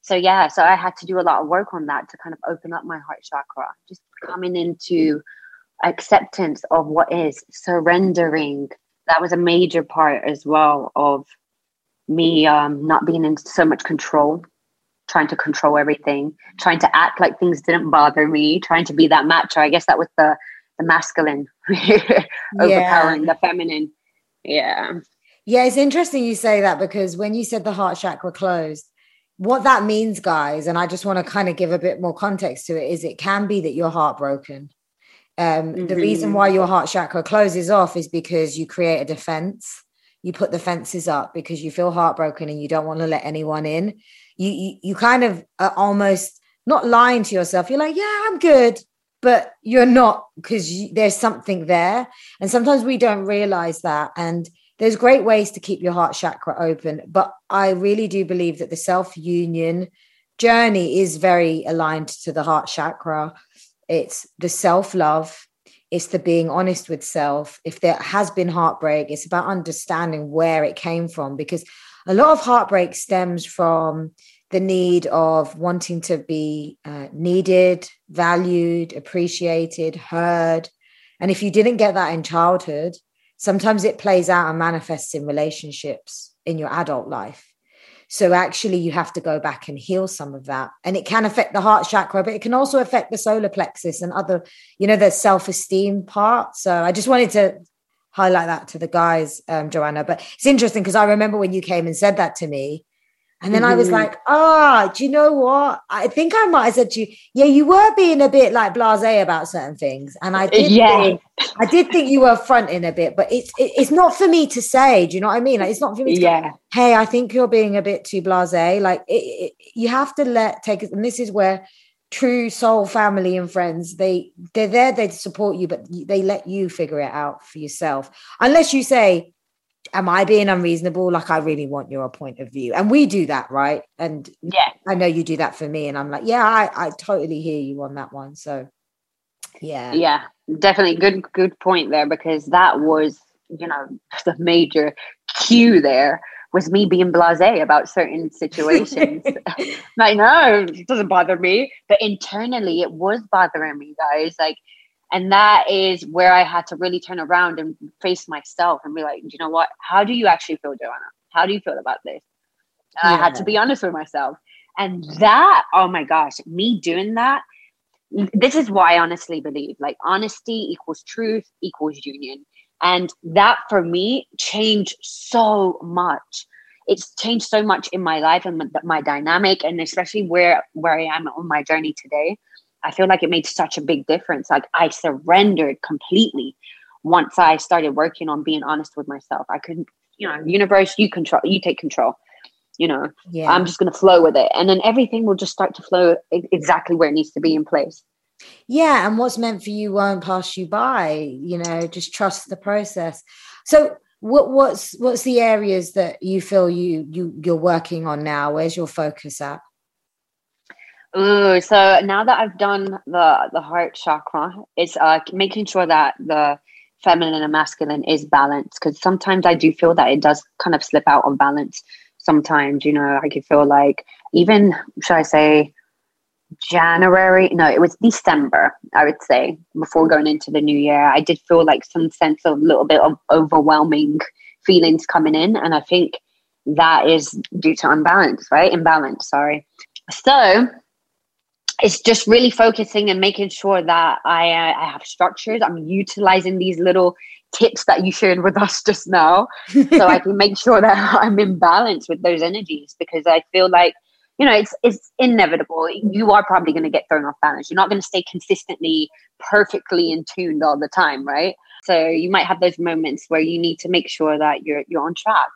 So I had to do a lot of work on that to kind of open up my heart chakra, just coming into acceptance of what is, surrendering. That was a major part as well of me not being in so much control trying to control everything, trying to act like things didn't bother me, trying to be that macho. I guess that was the masculine overpowering the feminine. Yeah. Yeah, it's interesting you say that, because when you said the heart chakra closed, what that means, guys, and I just want to kind of give a bit more context to it, is it can be that you're heartbroken. The reason why your heart chakra closes off is because you create a defense. You put the fences up because you feel heartbroken and you don't want to let anyone in. You kind of are almost not lying to yourself. You're like, yeah, I'm good. But you're not, because there's something there. And sometimes we don't realize that. And there's great ways to keep your heart chakra open. But I really do believe that the self-union journey is very aligned to the heart chakra. It's the self-love. It's the being honest with self. If there has been heartbreak, it's about understanding where it came from, because a lot of heartbreak stems from the need of wanting to be needed, valued, appreciated, heard. And if you didn't get that in childhood, sometimes it plays out and manifests in relationships in your adult life. So actually you have to go back and heal some of that. And it can affect the heart chakra, but it can also affect the solar plexus and other, you know, the self-esteem part. So I just wanted to highlight that to the guys, Joanna. But it's interesting because I remember when you came and said that to me, and then I was like, do you know what? I think I might have said to you, yeah, you were being a bit like blasé about certain things. And I did, think you were fronting a bit, but it's not for me to say, do you know what I mean? Like, it's not for me to go, hey, I think you're being a bit too blasé. Like you have to take it. And this is where true soul family and friends, they're there, they support you, but they let you figure it out for yourself. Unless you say, am I being unreasonable? Like, I really want your point of view. And we do that, right? And yeah, I know you do that for me. And I'm like, yeah, I totally hear you on that one. So yeah. Yeah, definitely. Good point there, because that was, you know, the major cue there was me being blasé about certain situations. Like, no, it doesn't bother me. But internally it was bothering me, guys. Like, and that is where I had to really turn around and face myself and be like, you know what? How do you actually feel, Joanna? How do you feel about this? And I had to be honest with myself. And that, oh my gosh, me doing that, this is why I honestly believe, like, honesty equals truth equals union. And that for me changed so much. It's changed so much in my life and my dynamic, and especially where I am on my journey today. I feel like it made such a big difference. Like, I surrendered completely once I started working on being honest with myself. I couldn't, you know, universe, you take control, you know, I'm just going to flow with it. And then everything will just start to flow exactly where it needs to be in place. Yeah. And what's meant for you won't pass you by, you know, just trust the process. So what's the areas that you feel you're working on now? Where's your focus at? Ooh, so now that I've done the heart chakra, it's making sure that the feminine and masculine is balanced, because sometimes I do feel that it does kind of slip out on balance. Sometimes, you know, I could feel like, even, should I say, January? No, it was December, I would say, before going into the new year. I did feel like some sense of a little bit of overwhelming feelings coming in. And I think that is due to imbalance. So it's just really focusing and making sure that I have structures. I'm utilizing these little tips that you shared with us just now, so I can make sure that I'm in balance with those energies, because I feel like, you know, it's inevitable. You are probably going to get thrown off balance. You're not going to stay consistently perfectly in tune all the time, right? So you might have those moments where you need to make sure that you're on track,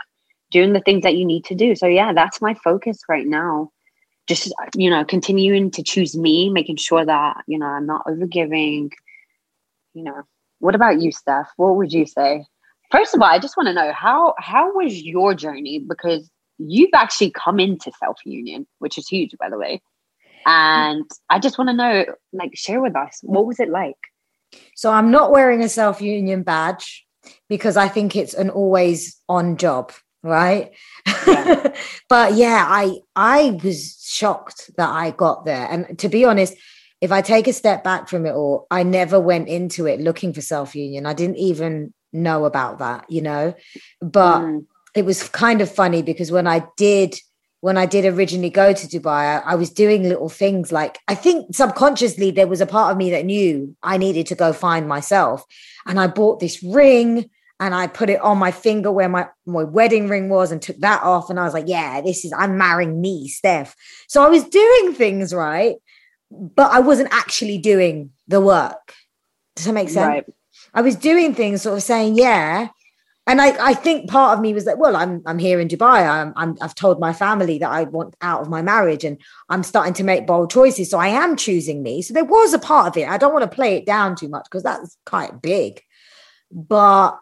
doing the things that you need to do. So yeah, that's my focus right now. Just, you know, continuing to choose me, making sure that, you know, I'm not overgiving, you know. What about you, Steph? What would you say? First of all, I just want to know, how was your journey? Because you've actually come into self-union, which is huge, by the way. And I just want to know, like, share with us, what was it like? So I'm not wearing a self-union badge because I think it's an always on job. Right. Yeah. But yeah, I was shocked that I got there. And to be honest, if I take a step back from it all, I never went into it looking for self-union. I didn't even know about that, you know, but it was kind of funny because when I did when I did originally go to Dubai, I was doing little things like, I think subconsciously there was a part of me that knew I needed to go find myself. And I bought this ring and I put it on my finger where my wedding ring was and took that off. And I was like, yeah, I'm marrying me, Steph. So I was doing things right, but I wasn't actually doing the work. Does that make sense? Right. I was doing things sort of saying, yeah. And I think part of me was like, well, I'm here in Dubai. I've told my family that I want out of my marriage and I'm starting to make bold choices. So I am choosing me. So there was a part of it. I don't want to play it down too much because that's quite big. But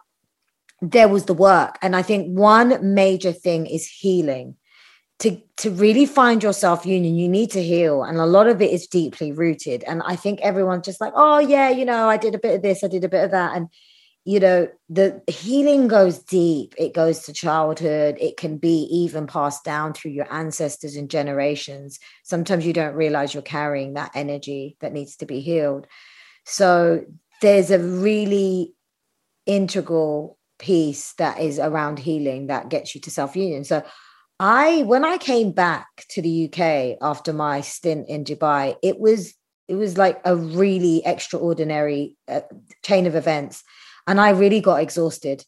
there was the work. And I think one major thing is healing. To really find your self-union, you need to heal. And a lot of it is deeply rooted. And I think everyone's just like, oh, yeah, you know, I did a bit of this, I did a bit of that. And you know, the healing goes deep. It goes to childhood. It can be even passed down through your ancestors and generations. Sometimes you don't realize you're carrying that energy that needs to be healed. So there's a really integral piece that is around healing that gets you to self-union. So when I came back to the UK after my stint in Dubai, it was like a really extraordinary chain of events. And I really got exhausted.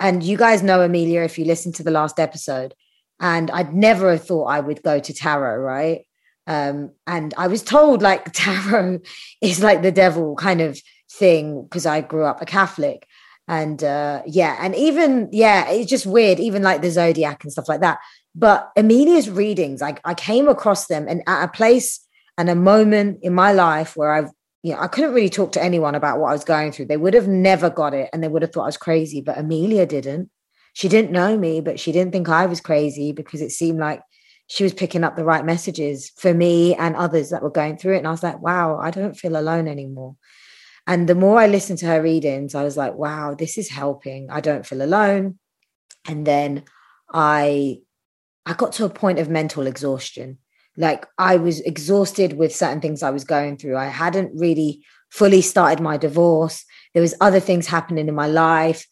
And you guys know Amelia, if you listen to the last episode, and I'd never have thought I would go to tarot, right? And I was told like tarot is like the devil kind of thing because I grew up a Catholic. And it's just weird, even like the Zodiac and stuff like that. But Amelia's readings, I came across them and at a place and a moment in my life where I couldn't really talk to anyone about what I was going through. They would have never got it and they would have thought I was crazy, but Amelia didn't. She didn't know me, but she didn't think I was crazy because it seemed like she was picking up the right messages for me and others that were going through it. And I was like, wow, I don't feel alone anymore. And the more I listened to her readings, I was like, wow, this is helping. I don't feel alone. And then I got to a point of mental exhaustion. Like I was exhausted with certain things I was going through. I hadn't really fully started my divorce. There was other things happening in my life.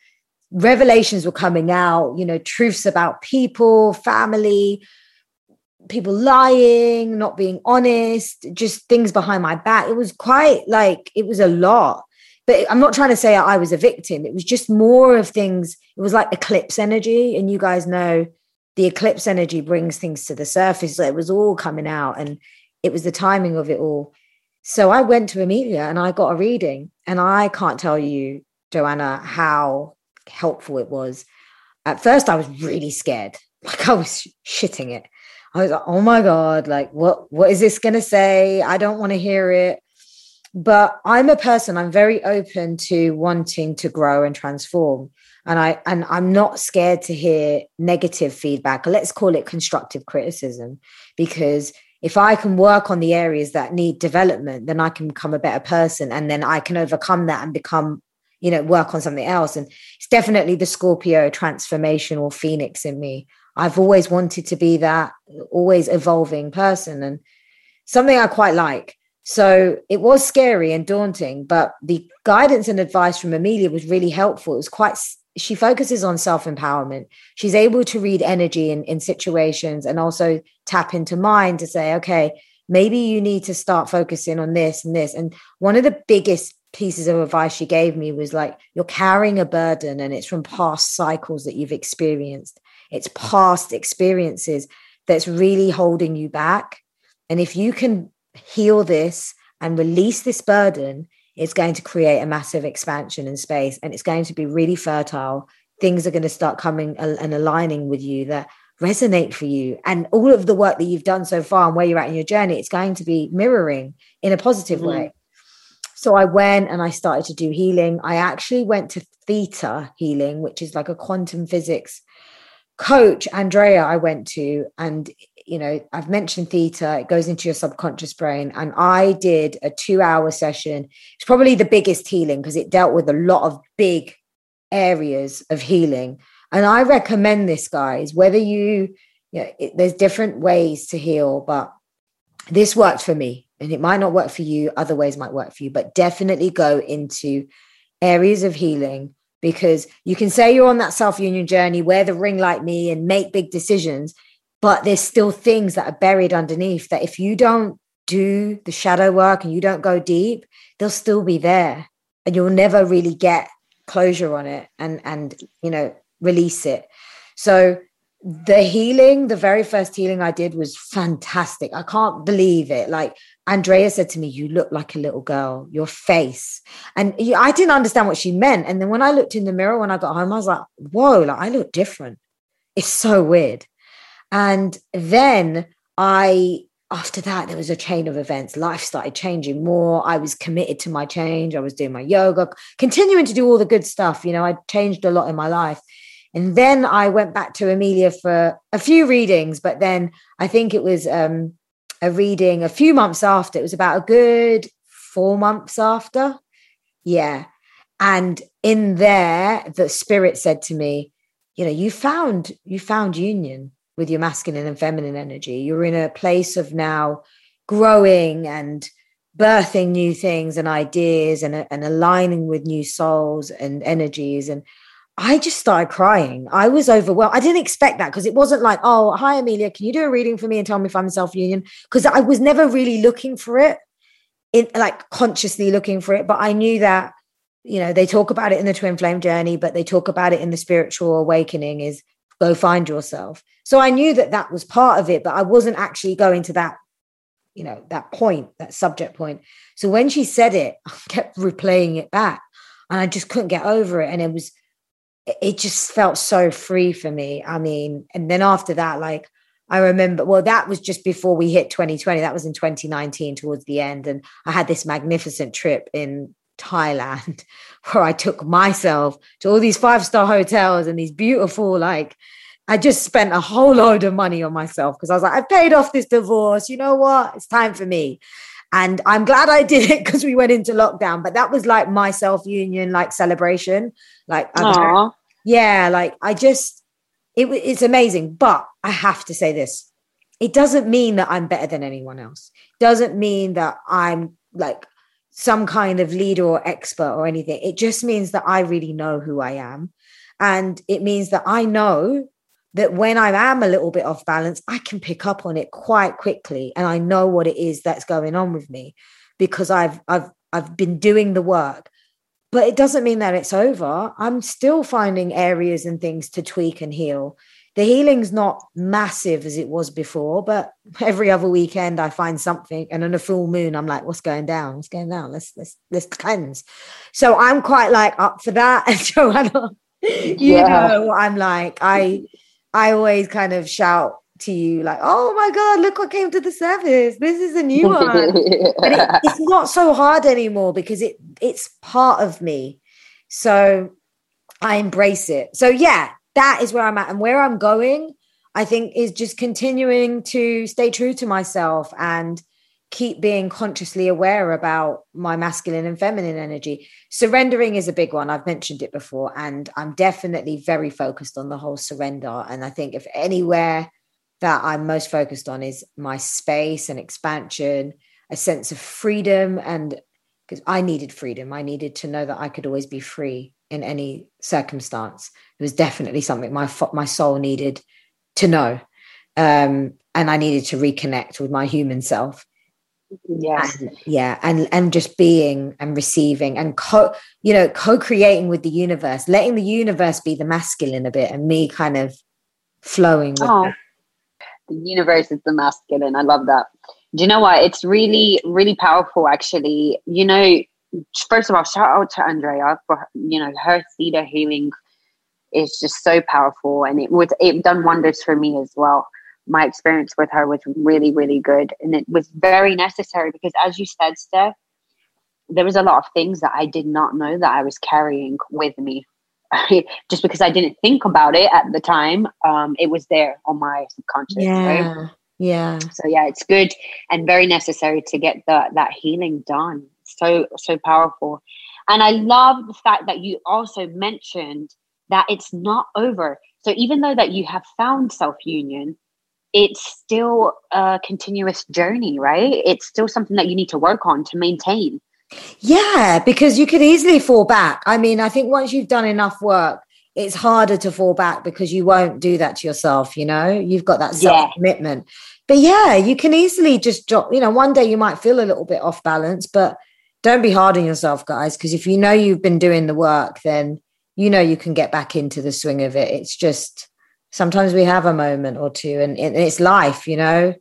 Revelations were coming out, you know, truths about people, family, people lying, not being honest, just things behind my back. It was quite like, it was a lot, but I'm not trying to say I was a victim. It was just more of things. It was like eclipse energy. And you guys know, the eclipse energy brings things to the surface. So it was all coming out and it was the timing of it all. So I went to Amelia and I got a reading and I can't tell you, Joanna, how helpful it was. At first I was really scared. Like I was shitting it. I was like, oh my God, like what is this going to say? I don't want to hear it. But I'm a person, I'm very open to wanting to grow and transform. And I'm not scared to hear negative feedback. Let's call it constructive criticism, because if I can work on the areas that need development, then I can become a better person. And then I can overcome that and become, you know, work on something else. And it's definitely the Scorpio transformation or Phoenix in me. I've always wanted to be that always evolving person and something I quite like. So it was scary and daunting, but the guidance and advice from Amelia was really helpful. It was quite... She focuses on self-empowerment. She's able to read energy in situations and also tap into mind to say, okay, maybe you need to start focusing on this and this. And one of the biggest pieces of advice she gave me was like, you're carrying a burden and it's from past cycles that you've experienced. It's past experiences that's really holding you back. And if you can heal this and release this burden, it's going to create a massive expansion in space and it's going to be really fertile. Things are going to start coming and aligning with you that resonate for you. And all of the work that you've done so far and where you're at in your journey, it's going to be mirroring in a positive way. So I went and I started to do healing. I actually went to Theta Healing, which is like a quantum physics coach, Andrea, I went to. And, you know, I've mentioned theta, it goes into your subconscious brain. And I did a 2-hour session. It's probably the biggest healing because it dealt with a lot of big areas of healing. And I recommend this, guys, whether there's different ways to heal, but this worked for me and it might not work for you. Other ways might work for you, but definitely go into areas of healing because you can say you're on that self-union journey, wear the ring like me and make big decisions. but there's still things that are buried underneath that if you don't do the shadow work and you don't go deep, they'll still be there and you'll never really get closure on it and you know, release it. So the healing, the very first healing I did was fantastic. I can't believe it. Like Andrea said to me, you look like a little girl, your face. And I didn't understand what she meant. And then when I looked in the mirror, when I got home, I was like, whoa, like I look different. It's so weird. And then after that, there was a chain of events. Life started changing more. I was committed to my change. I was doing my yoga, continuing to do all the good stuff. You know, I changed a lot in my life. And then I went back to Amelia for a few readings, but then I think it was a reading a few months after. It was about a good 4 months after. Yeah. And in there, the spirit said to me, you know, you found union with your masculine and feminine energy. You're in a place of now growing and birthing new things and ideas and aligning with new souls and energies. And I just started crying. I was overwhelmed. I didn't expect that because it wasn't like, oh, hi, Amelia, can you do a reading for me and tell me if I'm in Self Union? Because I was never really looking for it, consciously looking for it. But I knew that, you know, they talk about it in the Twin Flame journey, but they talk about it in the spiritual awakening is go find yourself. So I knew that that was part of it, but I wasn't actually going to that, you know, that point, that subject point. So when she said it, I kept replaying it back and I just couldn't get over it. And it just felt so free for me. I mean, and then after that, like I remember, well, that was just before we hit 2020. That was in 2019 towards the end. And I had this magnificent trip in Thailand where I took myself to all these 5-star hotels and these beautiful, like I just spent a whole load of money on myself because I was like, I've paid off this divorce. You know what? It's time for me. And I'm glad I did it because we went into lockdown, but that was like my self-union, like celebration. Like, yeah, like I just, it's amazing. But I have to say this, it doesn't mean that I'm better than anyone else. It doesn't mean that I'm like some kind of leader or expert or anything. It just means that I really know who I am. And it means that I know that when I am a little bit off balance, I can pick up on it quite quickly. And I know what it is that's going on with me because I've been doing the work, but it doesn't mean that it's over. I'm still finding areas and things to tweak and heal. The healing's not massive as it was before, but every other weekend I find something, and on a full moon, I'm like, what's going down? What's going down? Let's cleanse. So I'm quite like up for that. And Joanna, you know, I'm like, I always kind of shout to you like, oh my God, look what came to the surface. This is a new one. But it's not so hard anymore because it's part of me. So I embrace it. So yeah, that is where I'm at. And where I'm going, I think, is just continuing to stay true to myself and keep being consciously aware about my masculine and feminine energy. Surrendering is a big one. I've mentioned it before, and I'm definitely very focused on the whole surrender. And I think if anywhere that I'm most focused on is my space and expansion, a sense of freedom. And because I needed freedom, I needed to know that I could always be free in any circumstance. It was definitely something my soul needed to know. And I needed to reconnect with my human self. Yeah. And just being and receiving and co-creating with the universe, letting the universe be the masculine a bit and me kind of flowing with that. The universe is the masculine. I love that. Do you know what? It's really, really powerful, actually. You know, first of all, shout out to Andrea for, you know, her Theta Healing is just so powerful, and it done wonders for me as well. My experience with her was really, really good. And it was very necessary because, as you said, Steph, there was a lot of things that I did not know that I was carrying with me. Just because I didn't think about it at the time, it was there on my subconscious. Yeah. Right? Yeah. So, yeah, it's good and very necessary to get that healing done. So, so powerful. And I love the fact that you also mentioned that it's not over. So even though that you have found self-union, it's still a continuous journey, right? It's still something that you need to work on to maintain. Yeah, because you could easily fall back. I mean, I think once you've done enough work it's harder to fall back because you won't do that to yourself, you know? You've got that self-commitment. But, yeah, you can easily just drop, you know, one day you might feel a little bit off balance, but don't be hard on yourself, guys, because if you know you've been doing the work, then you know you can get back into the swing of it. It's just sometimes we have a moment or two, and it's life, you know?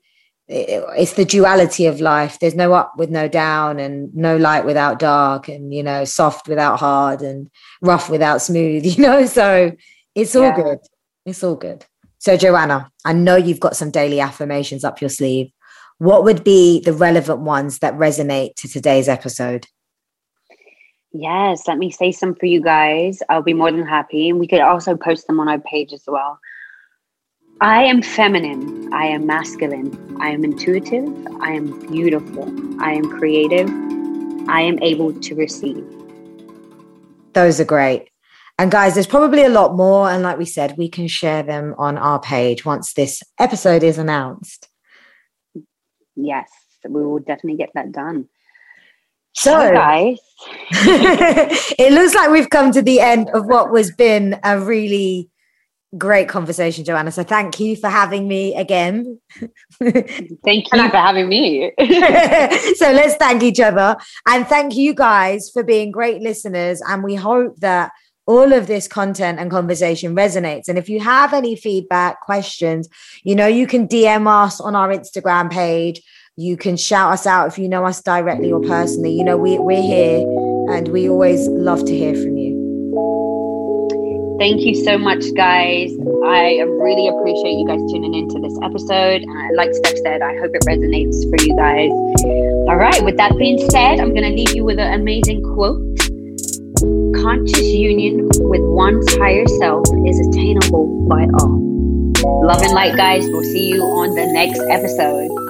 It's the duality of life. There's no up with no down, and no light without dark, and, you know, soft without hard, and rough without smooth, you know? So it's all good. It's all good. So Joanna, I know you've got some daily affirmations up your sleeve. What would be the relevant ones that resonate to today's episode? Yes, let me say some for you guys. I'll be more than happy. And we could also post them on our page as well. I am feminine. I am masculine. I am intuitive. I am beautiful. I am creative. I am able to receive. Those are great. And guys, there's probably a lot more. And like we said, we can share them on our page once this episode is announced. Yes, we will definitely get that done. So guys, it looks like we've come to the end of what was been a really great conversation, Joanna. So thank you for having me again. Thank you for having me. So let's thank each other. And thank you guys for being great listeners. And we hope that all of this content and conversation resonates. And if you have any feedback, questions, you know, you can DM us on our Instagram page. You can shout us out if you know us directly or personally. You know, we're here, and we always love to hear from you. Thank you so much, guys. I really appreciate you guys tuning into this episode. And like Steph said, I hope it resonates for you guys. All right. With that being said, I'm going to leave you with an amazing quote. Conscious union with one's higher self is attainable by all. Love and light, guys. We'll see you on the next episode.